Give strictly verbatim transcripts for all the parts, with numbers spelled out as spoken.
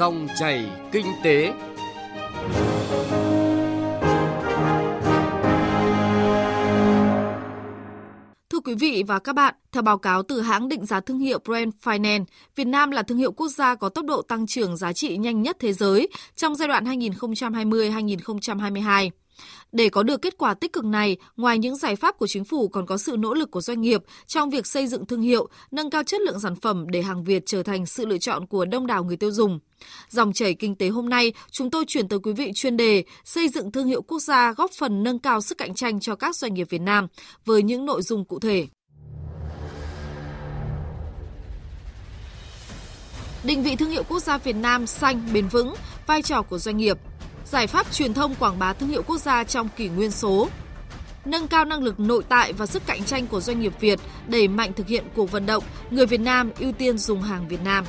Dòng chảy kinh tế. Thưa quý vị và các bạn, theo báo cáo từ hãng định giá thương hiệu Brand Finance, Việt Nam là thương hiệu quốc gia có tốc độ tăng trưởng giá trị nhanh nhất thế giới trong giai đoạn hai nghìn không trăm hai mươi đến hai nghìn không trăm hai mươi hai. Để có được kết quả tích cực này, ngoài những giải pháp của chính phủ còn có sự nỗ lực của doanh nghiệp trong việc xây dựng thương hiệu, nâng cao chất lượng sản phẩm để hàng Việt trở thành sự lựa chọn của đông đảo người tiêu dùng. Dòng chảy kinh tế hôm nay, chúng tôi chuyển tới quý vị chuyên đề xây dựng thương hiệu quốc gia góp phần nâng cao sức cạnh tranh cho các doanh nghiệp Việt Nam với những nội dung cụ thể. Định vị thương hiệu quốc gia Việt Nam xanh, bền vững, vai trò của doanh nghiệp. Giải pháp truyền thông quảng bá thương hiệu quốc gia trong kỷ nguyên số. Nâng cao năng lực nội tại và sức cạnh tranh của doanh nghiệp Việt, đẩy mạnh thực hiện cuộc vận động "Người Việt Nam ưu tiên dùng hàng Việt Nam".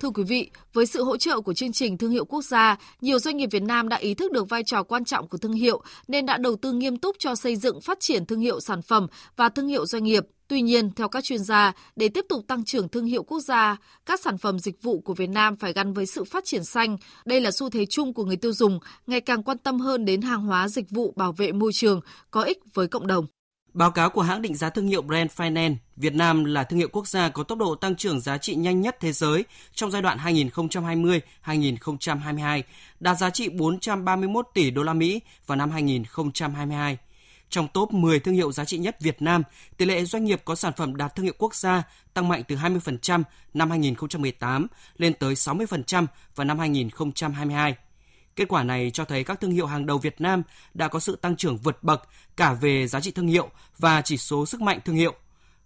Thưa quý vị, với sự hỗ trợ của chương trình Thương hiệu Quốc gia, nhiều doanh nghiệp Việt Nam đã ý thức được vai trò quan trọng của thương hiệu nên đã đầu tư nghiêm túc cho xây dựng phát triển thương hiệu sản phẩm và thương hiệu doanh nghiệp. Tuy nhiên, theo các chuyên gia, để tiếp tục tăng trưởng thương hiệu quốc gia, các sản phẩm dịch vụ của Việt Nam phải gắn với sự phát triển xanh. Đây là xu thế chung của người tiêu dùng, ngày càng quan tâm hơn đến hàng hóa dịch vụ bảo vệ môi trường, có ích với cộng đồng. Báo cáo của hãng định giá thương hiệu Brand Finance, Việt Nam là thương hiệu quốc gia có tốc độ tăng trưởng giá trị nhanh nhất thế giới trong giai đoạn hai nghìn không trăm hai mươi đến hai nghìn không trăm hai mươi hai, đạt giá trị bốn trăm ba mươi mốt tỷ đô la Mỹ vào năm hai nghìn không trăm hai mươi hai. Trong top mười thương hiệu giá trị nhất Việt Nam, tỷ lệ doanh nghiệp có sản phẩm đạt thương hiệu quốc gia tăng mạnh từ hai mươi phần trăm năm hai nghìn không trăm mười tám lên tới sáu mươi phần trăm vào năm hai nghìn không trăm hai mươi hai. Kết quả này cho thấy các thương hiệu hàng đầu Việt Nam đã có sự tăng trưởng vượt bậc cả về giá trị thương hiệu và chỉ số sức mạnh thương hiệu.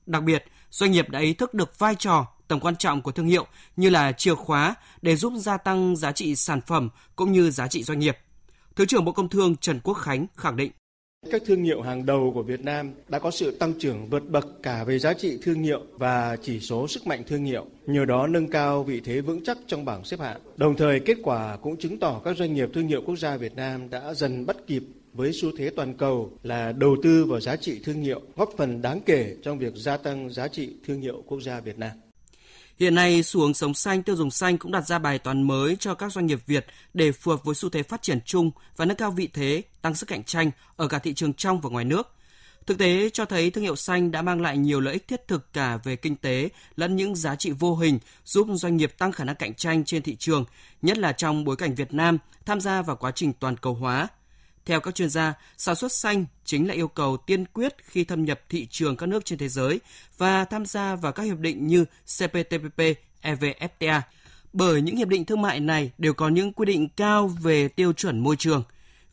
Đặc biệt, doanh nghiệp đã ý thức được vai trò, tầm quan trọng của thương hiệu như là chìa khóa để giúp gia tăng giá trị sản phẩm cũng như giá trị doanh nghiệp. Thứ trưởng Bộ Công Thương Trần Quốc Khánh khẳng định. Các thương hiệu hàng đầu của Việt Nam đã có sự tăng trưởng vượt bậc cả về giá trị thương hiệu và chỉ số sức mạnh thương hiệu, nhờ đó nâng cao vị thế vững chắc trong bảng xếp hạng. Đồng thời, kết quả cũng chứng tỏ các doanh nghiệp thương hiệu quốc gia Việt Nam đã dần bắt kịp với xu thế toàn cầu là đầu tư vào giá trị thương hiệu, góp phần đáng kể trong việc gia tăng giá trị thương hiệu quốc gia Việt Nam. Hiện nay, xu hướng sống xanh, tiêu dùng xanh cũng đặt ra bài toán mới cho các doanh nghiệp Việt để phù hợp với xu thế phát triển chung và nâng cao vị thế, tăng sức cạnh tranh ở cả thị trường trong và ngoài nước. Thực tế cho thấy thương hiệu xanh đã mang lại nhiều lợi ích thiết thực cả về kinh tế lẫn những giá trị vô hình giúp doanh nghiệp tăng khả năng cạnh tranh trên thị trường, nhất là trong bối cảnh Việt Nam tham gia vào quá trình toàn cầu hóa. Theo các chuyên gia, sản xuất xanh chính là yêu cầu tiên quyết khi thâm nhập thị trường các nước trên thế giới và tham gia vào các hiệp định như C P T P P, E V F T A. Bởi những hiệp định thương mại này đều có những quy định cao về tiêu chuẩn môi trường.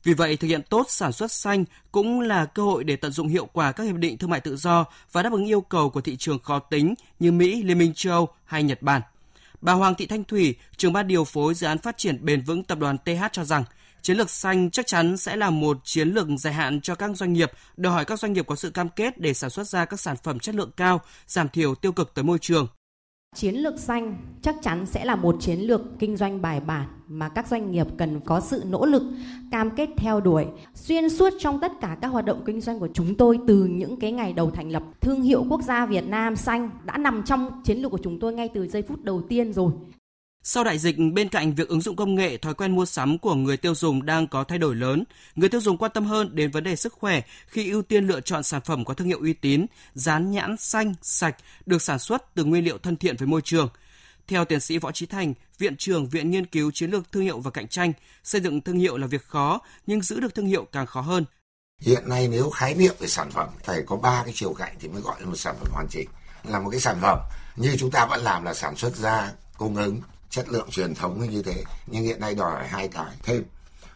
Vì vậy, thực hiện tốt sản xuất xanh cũng là cơ hội để tận dụng hiệu quả các hiệp định thương mại tự do và đáp ứng yêu cầu của thị trường khó tính như Mỹ, Liên minh châu Âu hay Nhật Bản. Bà Hoàng Thị Thanh Thủy, trưởng ban điều phối dự án phát triển bền vững tập đoàn T H cho rằng, chiến lược xanh chắc chắn sẽ là một chiến lược dài hạn cho các doanh nghiệp, đòi hỏi các doanh nghiệp có sự cam kết để sản xuất ra các sản phẩm chất lượng cao, giảm thiểu tiêu cực tới môi trường. Chiến lược xanh chắc chắn sẽ là một chiến lược kinh doanh bài bản mà các doanh nghiệp cần có sự nỗ lực, cam kết theo đuổi. Xuyên suốt trong tất cả các hoạt động kinh doanh của chúng tôi từ những cái ngày đầu thành lập, thương hiệu quốc gia Việt Nam xanh đã nằm trong chiến lược của chúng tôi ngay từ giây phút đầu tiên rồi. Sau đại dịch, bên cạnh việc ứng dụng công nghệ, thói quen mua sắm của người tiêu dùng đang có thay đổi lớn. Người tiêu dùng quan tâm hơn đến vấn đề sức khỏe khi ưu tiên lựa chọn sản phẩm có thương hiệu uy tín, dán nhãn xanh, sạch, được sản xuất từ nguyên liệu thân thiện với môi trường. Theo tiến sĩ Võ Trí Thành, Viện trưởng Viện Nghiên cứu Chiến lược Thương hiệu và Cạnh tranh, xây dựng thương hiệu là việc khó, nhưng giữ được thương hiệu càng khó hơn. Hiện nay nếu khái niệm về sản phẩm phải có ba cái chiều cạnh thì mới gọi là một sản phẩm hoàn chỉnh. Là một cái sản phẩm như chúng ta vẫn làm là sản xuất ra, cung ứng, chất lượng truyền thống như thế, nhưng hiện nay đòi hai cái thêm,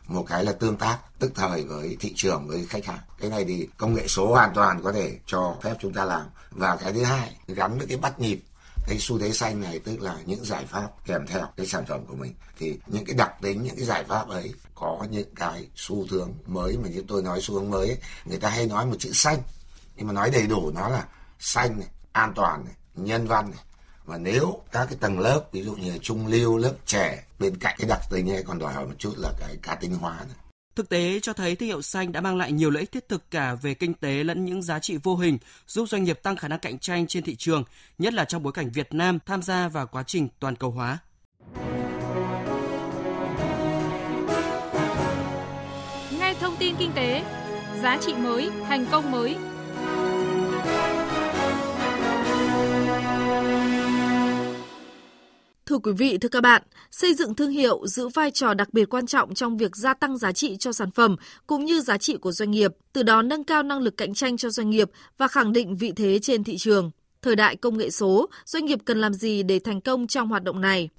một cái là tương tác tức thời với thị trường, với khách hàng, cái này thì công nghệ số hoàn toàn có thể cho phép chúng ta làm, và cái thứ hai gắn với cái bắt nhịp cái xu thế xanh này, tức là những giải pháp kèm theo cái sản phẩm của mình, thì những cái đặc tính, những cái giải pháp ấy có những cái xu hướng mới, mà như tôi nói xu hướng mới ấy, người ta hay nói một chữ xanh nhưng mà nói đầy đủ nó là xanh này, an toàn này, nhân văn này. Và nếu các cái tầng lớp, ví dụ như là trung lưu, lớp trẻ, bên cạnh cái đặc tính này còn đòi hỏi một chút là cái cá tính hóa này. Thực tế cho thấy thương hiệu xanh đã mang lại nhiều lợi ích thiết thực cả về kinh tế lẫn những giá trị vô hình, giúp doanh nghiệp tăng khả năng cạnh tranh trên thị trường, nhất là trong bối cảnh Việt Nam tham gia vào quá trình toàn cầu hóa. tin kinh tế, giá trị mới, thành công mới. Thưa quý vị, thưa các bạn, xây dựng thương hiệu giữ vai trò đặc biệt quan trọng trong việc gia tăng giá trị cho sản phẩm cũng như giá trị của doanh nghiệp, từ đó nâng cao năng lực cạnh tranh cho doanh nghiệp và khẳng định vị thế trên thị trường. Thời đại công nghệ số, doanh nghiệp cần làm gì để thành công trong hoạt động này?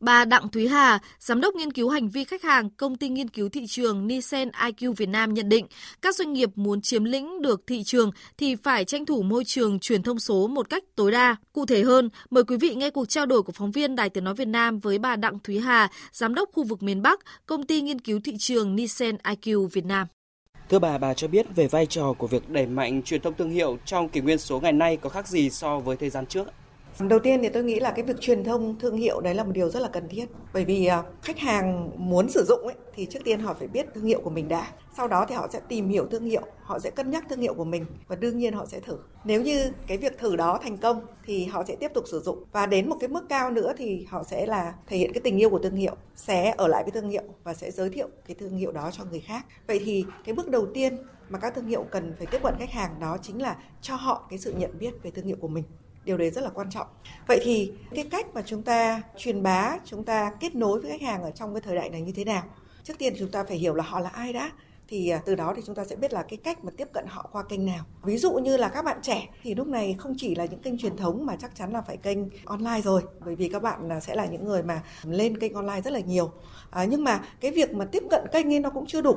Bà Đặng Thúy Hà, Giám đốc nghiên cứu hành vi khách hàng, Công ty nghiên cứu thị trường Nielsen i kiu Việt Nam nhận định, các doanh nghiệp muốn chiếm lĩnh được thị trường thì phải tranh thủ môi trường truyền thông số một cách tối đa. Cụ thể hơn, mời quý vị nghe cuộc trao đổi của phóng viên Đài Tiếng Nói Việt Nam với bà Đặng Thúy Hà, Giám đốc khu vực miền Bắc, Công ty nghiên cứu thị trường Nielsen i kiu Việt Nam. Thưa bà, bà cho biết về vai trò của việc đẩy mạnh truyền thông thương hiệu trong kỷ nguyên số ngày nay có khác gì so với thời gian trước? Đầu tiên thì tôi nghĩ là cái việc truyền thông thương hiệu đấy là một điều rất là cần thiết. Bởi vì khách hàng muốn sử dụng ấy, thì trước tiên họ phải biết thương hiệu của mình đã. Sau đó thì họ sẽ tìm hiểu thương hiệu, họ sẽ cân nhắc thương hiệu của mình và đương nhiên họ sẽ thử. Nếu như cái việc thử đó thành công thì họ sẽ tiếp tục sử dụng. Và đến một cái mức cao nữa thì họ sẽ là thể hiện cái tình yêu của thương hiệu, sẽ ở lại với thương hiệu và sẽ giới thiệu cái thương hiệu đó cho người khác. Vậy thì cái bước đầu tiên mà các thương hiệu cần phải tiếp cận khách hàng đó chính là cho họ cái sự nhận biết về thương hiệu của mình. Điều đấy rất là quan trọng. Vậy thì cái cách mà chúng ta truyền bá, chúng ta kết nối với khách hàng ở trong cái thời đại này như thế nào? Trước tiên chúng ta phải hiểu là họ là ai đã. Thì từ đó thì chúng ta sẽ biết là cái cách mà tiếp cận họ qua kênh nào. Ví dụ như là các bạn trẻ thì lúc này không chỉ là những kênh truyền thống mà chắc chắn là phải kênh online rồi. Bởi vì các bạn sẽ là những người mà lên kênh online rất là nhiều. À, nhưng mà cái việc mà tiếp cận kênh ấy nó cũng chưa đủ.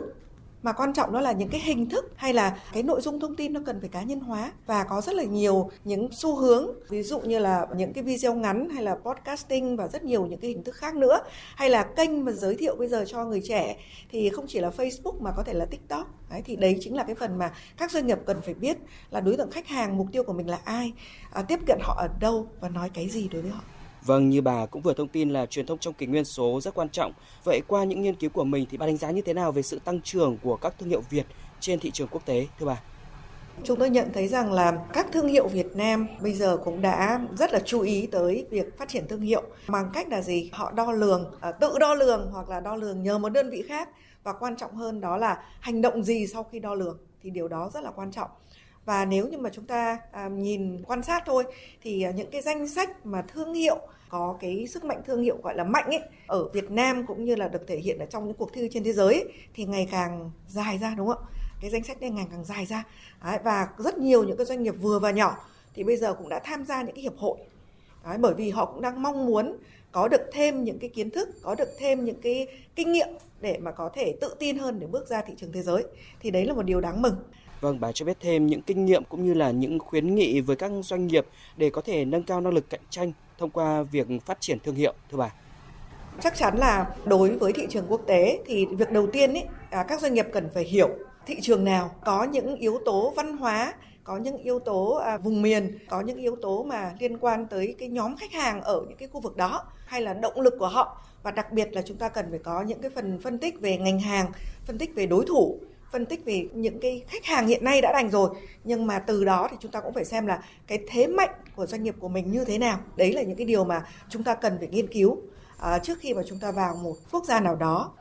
Mà quan trọng đó là những cái hình thức hay là cái nội dung thông tin nó cần phải cá nhân hóa và có rất là nhiều những xu hướng, ví dụ như là những cái video ngắn hay là podcasting và rất nhiều những cái hình thức khác nữa, hay là kênh mà giới thiệu bây giờ cho người trẻ thì không chỉ là Facebook mà có thể là TikTok. Đấy, thì đấy chính là cái phần mà các doanh nghiệp cần phải biết là đối tượng khách hàng mục tiêu của mình là ai, à, tiếp cận họ ở đâu và nói cái gì đối với họ. Vâng, như bà cũng vừa thông tin là truyền thông trong kỷ nguyên số rất quan trọng. Vậy qua những nghiên cứu của mình thì bà đánh giá như thế nào về sự tăng trưởng của các thương hiệu Việt trên thị trường quốc tế, thưa bà? Chúng tôi nhận thấy rằng là các thương hiệu Việt Nam bây giờ cũng đã rất là chú ý tới việc phát triển thương hiệu bằng cách là gì? Họ đo lường, tự đo lường hoặc là đo lường nhờ một đơn vị khác. Và quan trọng hơn đó là hành động gì sau khi đo lường thì điều đó rất là quan trọng. Và nếu như mà chúng ta nhìn quan sát thôi thì những cái danh sách mà thương hiệu có cái sức mạnh thương hiệu gọi là mạnh ấy, ở Việt Nam cũng như là được thể hiện ở trong những cuộc thi trên thế giới ấy, thì ngày càng dài ra, đúng không ạ? Cái danh sách này ngày càng dài ra. Đấy, và rất nhiều những cái doanh nghiệp vừa và nhỏ thì bây giờ cũng đã tham gia những cái hiệp hội. Đấy, bởi vì họ cũng đang mong muốn có được thêm những cái kiến thức, có được thêm những cái kinh nghiệm để mà có thể tự tin hơn để bước ra thị trường thế giới. Thì đấy là một điều đáng mừng. Vâng, bà cho biết thêm những kinh nghiệm cũng như là những khuyến nghị với các doanh nghiệp để có thể nâng cao năng lực cạnh tranh thông qua việc phát triển thương hiệu, thưa bà. Chắc chắn là đối với thị trường quốc tế thì việc đầu tiên ấy, các doanh nghiệp cần phải hiểu thị trường nào có những yếu tố văn hóa, có những yếu tố vùng miền, có những yếu tố mà liên quan tới cái nhóm khách hàng ở những cái khu vực đó hay là động lực của họ. Và đặc biệt là chúng ta cần phải có những cái phần phân tích về ngành hàng, phân tích về đối thủ, phân tích về những cái khách hàng hiện nay đã đành rồi. Nhưng mà từ đó thì chúng ta cũng phải xem là cái thế mạnh của doanh nghiệp của mình như thế nào. Đấy là những cái điều mà chúng ta cần phải nghiên cứu à, trước khi mà chúng ta vào một quốc gia nào đó.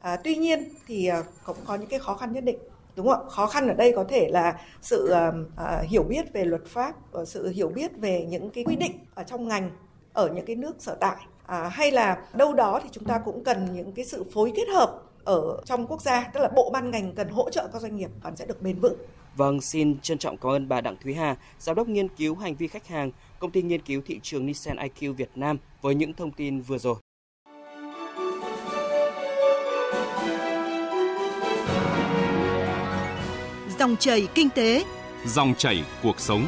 À, tuy nhiên thì à, cũng có những cái khó khăn nhất định. Đúng không ạ? Khó khăn ở đây có thể là sự à, à, hiểu biết về luật pháp, sự hiểu biết về những cái quy định ở trong ngành, ở những cái nước sở tại. À, hay là đâu đó thì chúng ta cũng cần những cái sự phối kết hợp ở trong quốc gia, tức là bộ ban ngành cần hỗ trợ các doanh nghiệp còn sẽ được bền vững. Vâng, xin trân trọng cảm ơn bà Đặng Thúy Hà, Giám đốc nghiên cứu hành vi khách hàng, Công ty nghiên cứu thị trường Nielsen i kiu Việt Nam với những thông tin vừa rồi. Dòng chảy kinh tế, dòng chảy cuộc sống.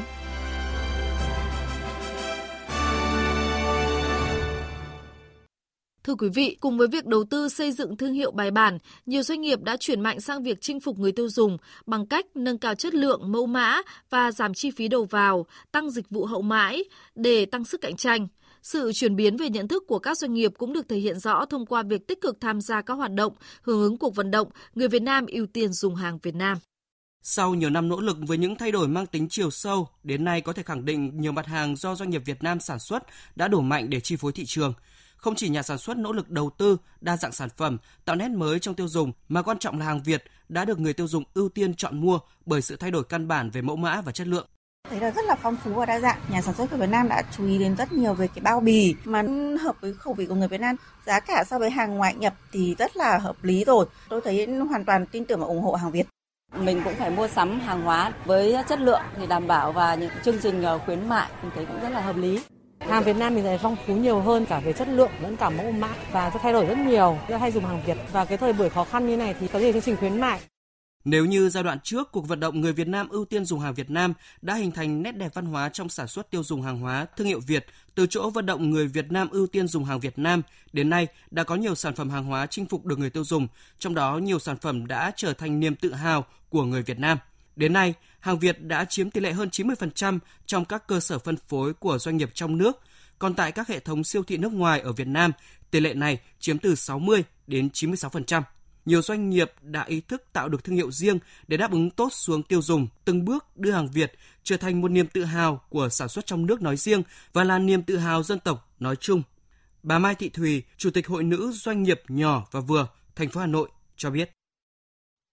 Thưa quý vị, cùng với việc đầu tư xây dựng thương hiệu bài bản, nhiều doanh nghiệp đã chuyển mạnh sang việc chinh phục người tiêu dùng bằng cách nâng cao chất lượng, mẫu mã và giảm chi phí đầu vào, tăng dịch vụ hậu mãi để tăng sức cạnh tranh. Sự chuyển biến về nhận thức của các doanh nghiệp cũng được thể hiện rõ thông qua việc tích cực tham gia các hoạt động hưởng ứng cuộc vận động "Người Việt Nam ưu tiên dùng hàng Việt Nam". Sau nhiều năm nỗ lực với những thay đổi mang tính chiều sâu, đến nay có thể khẳng định nhiều mặt hàng do doanh nghiệp Việt Nam sản xuất đã đủ mạnh để chi phối thị trường. Không chỉ nhà sản xuất nỗ lực đầu tư, đa dạng sản phẩm, tạo nét mới trong tiêu dùng, mà quan trọng là hàng Việt đã được người tiêu dùng ưu tiên chọn mua bởi sự thay đổi căn bản về mẫu mã và chất lượng. Thấy là rất là phong phú và đa dạng. Nhà sản xuất của Việt Nam đã chú ý đến rất nhiều về cái bao bì mà hợp với khẩu vị của người Việt Nam. Giá cả so với hàng ngoại nhập thì rất là hợp lý rồi. Tôi thấy hoàn toàn tin tưởng và ủng hộ hàng Việt. Mình cũng phải mua sắm hàng hóa với chất lượng thì đảm bảo, và những chương trình khuyến mại mình thấy cũng rất là hợp lý. Hàng Việt Nam mình thấy phong phú nhiều hơn cả về chất lượng lẫn cả mẫu mã và thay đổi rất nhiều. Tôi hay dùng hàng Việt và cái thời buổi khó khăn như này thì có nhiều chương trình khuyến mại. Nếu như giai đoạn trước, cuộc vận động người Việt Nam ưu tiên dùng hàng Việt Nam đã hình thành nét đẹp văn hóa trong sản xuất tiêu dùng hàng hóa thương hiệu Việt, từ chỗ vận động người Việt Nam ưu tiên dùng hàng Việt Nam, đến nay đã có nhiều sản phẩm hàng hóa chinh phục được người tiêu dùng, trong đó nhiều sản phẩm đã trở thành niềm tự hào của người Việt Nam. Đến nay, hàng Việt đã chiếm tỷ lệ hơn chín mươi phần trăm trong các cơ sở phân phối của doanh nghiệp trong nước, còn tại các hệ thống siêu thị nước ngoài ở Việt Nam, tỷ lệ này chiếm từ sáu mươi đến chín mươi sáu phần trăm. Nhiều doanh nghiệp đã ý thức tạo được thương hiệu riêng để đáp ứng tốt xu hướng tiêu dùng, từng bước đưa hàng Việt trở thành một niềm tự hào của sản xuất trong nước nói riêng và là niềm tự hào dân tộc nói chung. Bà Mai Thị Thùy, Chủ tịch Hội Nữ Doanh nghiệp nhỏ và vừa thành phố Hà Nội cho biết.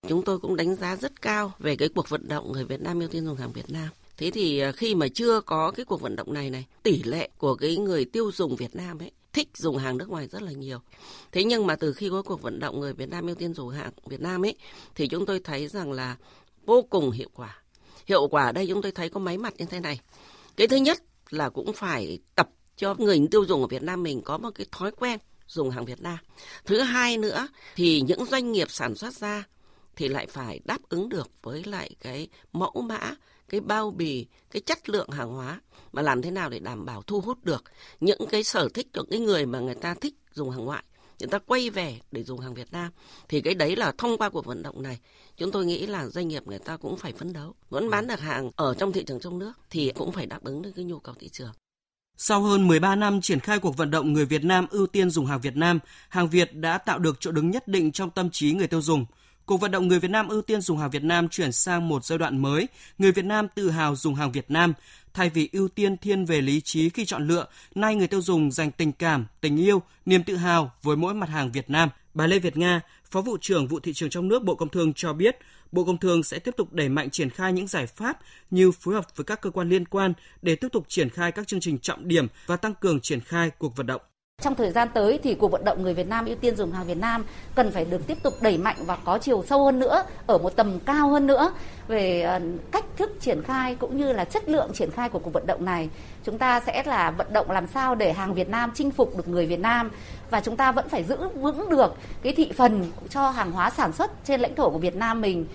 Chúng tôi cũng đánh giá rất cao về cái cuộc vận động người Việt Nam ưu tiên dùng hàng Việt Nam. Thế thì khi mà chưa có cái cuộc vận động này này, tỷ lệ của cái người tiêu dùng Việt Nam ấy thích dùng hàng nước ngoài rất là nhiều. Thế nhưng mà từ khi có cuộc vận động người Việt Nam ưu tiên dùng hàng Việt Nam ấy thì chúng tôi thấy rằng là vô cùng hiệu quả. Hiệu quả ở đây chúng tôi thấy có mấy mặt như thế này. Cái thứ nhất là cũng phải tập cho người tiêu dùng ở Việt Nam mình có một cái thói quen dùng hàng Việt Nam. Thứ hai nữa thì những doanh nghiệp sản xuất ra thì lại phải đáp ứng được với lại cái mẫu mã, cái bao bì, cái chất lượng hàng hóa, mà làm thế nào để đảm bảo thu hút được những cái sở thích của những người mà người ta thích dùng hàng ngoại, người ta quay về để dùng hàng Việt Nam. Thì cái đấy là thông qua cuộc vận động này, chúng tôi nghĩ là doanh nghiệp người ta cũng phải phấn đấu, muốn bán được hàng ở trong thị trường trong nước thì cũng phải đáp ứng được cái nhu cầu thị trường. Sau hơn mười ba năm triển khai cuộc vận động người Việt Nam ưu tiên dùng hàng Việt Nam, hàng Việt đã tạo được chỗ đứng nhất định trong tâm trí người tiêu dùng. Cuộc vận động người Việt Nam ưu tiên dùng hàng Việt Nam chuyển sang một giai đoạn mới, người Việt Nam tự hào dùng hàng Việt Nam. Thay vì ưu tiên thiên về lý trí khi chọn lựa, nay người tiêu dùng dành tình cảm, tình yêu, niềm tự hào với mỗi mặt hàng Việt Nam. Bà Lê Việt Nga, Phó Vụ trưởng Vụ Thị trường trong nước Bộ Công Thương cho biết, Bộ Công Thương sẽ tiếp tục đẩy mạnh triển khai những giải pháp như phối hợp với các cơ quan liên quan để tiếp tục triển khai các chương trình trọng điểm và tăng cường triển khai cuộc vận động. Trong thời gian tới thì cuộc vận động người Việt Nam ưu tiên dùng hàng Việt Nam cần phải được tiếp tục đẩy mạnh và có chiều sâu hơn nữa, ở một tầm cao hơn nữa về cách thức triển khai cũng như là chất lượng triển khai của cuộc vận động này. Chúng ta sẽ là vận động làm sao để hàng Việt Nam chinh phục được người Việt Nam, và chúng ta vẫn phải giữ vững được cái thị phần cho hàng hóa sản xuất trên lãnh thổ của Việt Nam mình.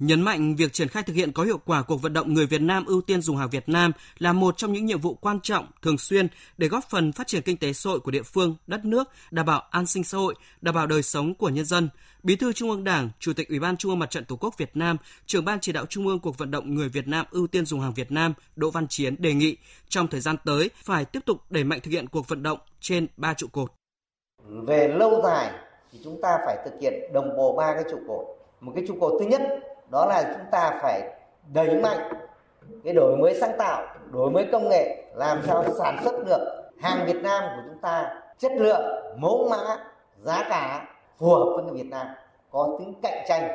Nhấn mạnh việc triển khai thực hiện có hiệu quả cuộc vận động người Việt Nam ưu tiên dùng hàng Việt Nam là một trong những nhiệm vụ quan trọng, thường xuyên để góp phần phát triển kinh tế xã hội của địa phương, đất nước, đảm bảo an sinh xã hội, đảm bảo đời sống của nhân dân. Bí thư Trung ương Đảng, Chủ tịch Ủy ban Trung ương Mặt trận Tổ quốc Việt Nam, Trưởng ban Chỉ đạo Trung ương cuộc vận động người Việt Nam ưu tiên dùng hàng Việt Nam Đỗ Văn Chiến đề nghị trong thời gian tới phải tiếp tục đẩy mạnh thực hiện cuộc vận động trên ba trụ cột. Về lâu dài thì chúng ta phải thực hiện đồng bộ ba cái trụ cột. Một cái trụ cột thứ nhất đó là chúng ta phải đẩy mạnh cái đổi mới sáng tạo, đổi mới công nghệ, làm sao sản xuất được hàng Việt Nam của chúng ta chất lượng, mẫu mã, giá cả phù hợp với người Việt Nam, có tính cạnh tranh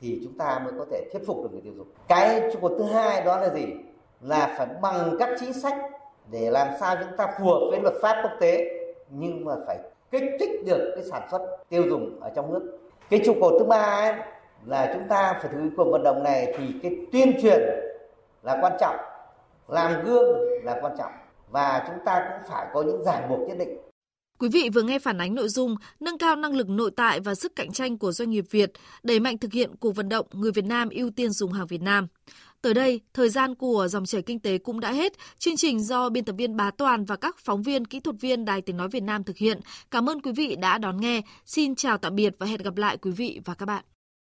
thì chúng ta mới có thể thuyết phục được người tiêu dùng. Cái trụ cột thứ hai đó là gì? Là phải bằng các chính sách để làm sao chúng ta phù hợp với luật pháp quốc tế, nhưng mà phải kích thích được cái sản xuất tiêu dùng ở trong nước. Cái trụ cột thứ ba ấy, là chúng ta phải thực hiện cuộc vận động này thì cái tuyên truyền là quan trọng, làm gương là quan trọng, và chúng ta cũng phải có những ràng buộc nhất định. Quý vị vừa nghe phản ánh nội dung nâng cao năng lực nội tại và sức cạnh tranh của doanh nghiệp Việt, đẩy mạnh thực hiện cuộc vận động người Việt Nam ưu tiên dùng hàng Việt Nam. Tới đây, thời gian của Dòng chảy kinh tế cũng đã hết. Chương trình do biên tập viên Bá Toàn và các phóng viên, kỹ thuật viên Đài Tiếng Nói Việt Nam thực hiện. Cảm ơn quý vị đã đón nghe. Xin chào tạm biệt và hẹn gặp lại quý vị và các bạn.